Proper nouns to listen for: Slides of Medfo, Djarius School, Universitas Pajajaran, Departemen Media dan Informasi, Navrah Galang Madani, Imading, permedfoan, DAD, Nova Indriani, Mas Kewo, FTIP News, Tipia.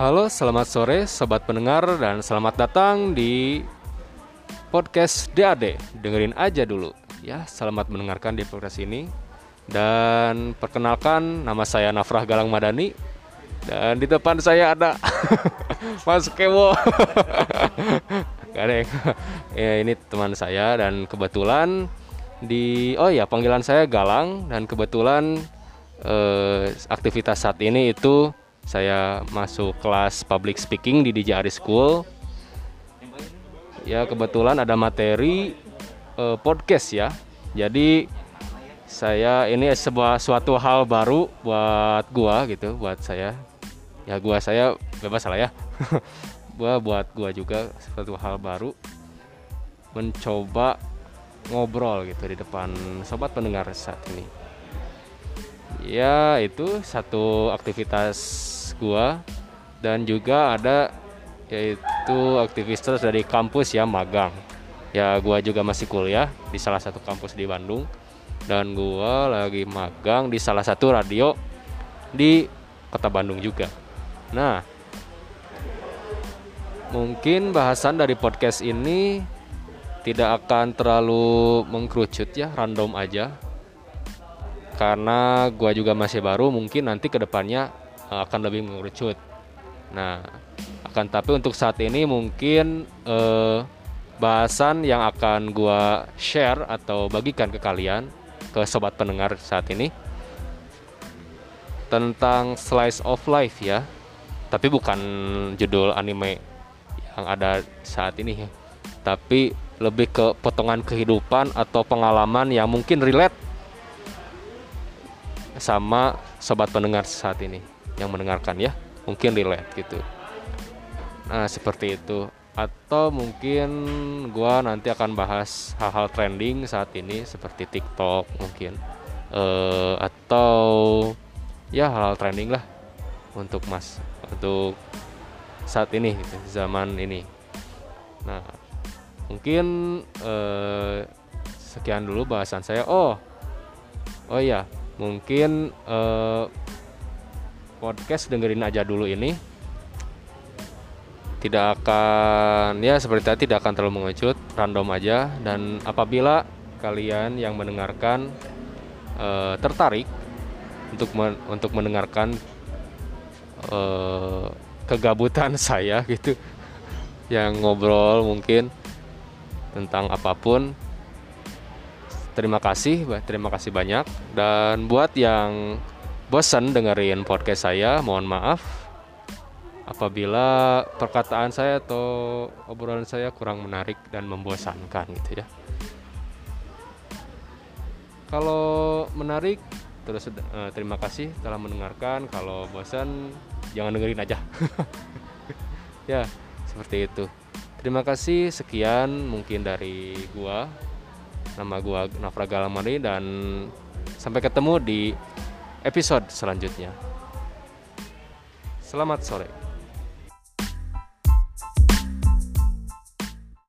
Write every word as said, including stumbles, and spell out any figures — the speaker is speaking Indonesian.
Halo, selamat sore sobat pendengar dan selamat datang di podcast D A D. Dengerin aja dulu ya, selamat mendengarkan di podcast ini. Dan perkenalkan, nama saya Navrah Galang Madani. Dan di depan saya ada Mas Kewo. Ya, ini teman saya dan kebetulan di oh ya panggilan saya Galang, dan kebetulan eh, aktivitas saat ini itu saya masuk kelas public speaking di Djarius School. Ya, kebetulan ada materi eh, podcast ya. Jadi saya ini sebuah suatu hal baru buat gua gitu, buat saya. Ya gua saya bebas lah ya. gua buat gua juga suatu hal baru, mencoba ngobrol gitu di depan sobat pendengar saat ini. Ya, itu satu aktivitas gua, dan juga ada yaitu aktivitas dari kampus ya, magang. Ya, gua juga masih kuliah di salah satu kampus di Bandung, dan gua lagi magang di salah satu radio di Kota Bandung juga. Nah, mungkin bahasan dari podcast ini tidak akan terlalu mengkerucut ya, random aja. Karena gua juga masih baru, mungkin nanti kedepannya akan lebih mengerucut. Nah, akan tapi untuk saat ini mungkin eh, bahasan yang akan gua share atau bagikan ke kalian, ke sobat pendengar saat ini, tentang slice of life ya. Tapi bukan judul anime yang ada saat ini ya, tapi lebih ke potongan kehidupan atau pengalaman yang mungkin relate sama sobat pendengar saat ini yang mendengarkan ya, mungkin relate gitu. Nah, seperti itu. Atau mungkin gua nanti akan bahas hal-hal trending saat ini seperti TikTok mungkin, uh, atau ya hal-hal trending lah untuk mas untuk saat ini gitu, zaman ini. Nah, mungkin uh, sekian dulu bahasan saya. Oh, oh ya. Mungkin eh, podcast dengerin aja dulu ini tidak akan ya seperti tadi, tidak akan terlalu mengecut, random aja. Dan apabila kalian yang mendengarkan eh, tertarik untuk men- untuk mendengarkan eh, kegabutan saya gitu, yang ngobrol mungkin tentang apapun, Terima kasih, terima kasih banyak. Dan buat yang bosan dengerin podcast saya, mohon maaf apabila perkataan saya atau obrolan saya kurang menarik dan membosankan gitu ya. Kalau menarik, terus eh, terima kasih telah mendengarkan. Kalau bosan, jangan dengerin aja. Ya, seperti itu. Terima kasih, sekian mungkin dari gua. Nama gua Navrah Galang Madani, dan sampai ketemu di episode selanjutnya. Selamat sore.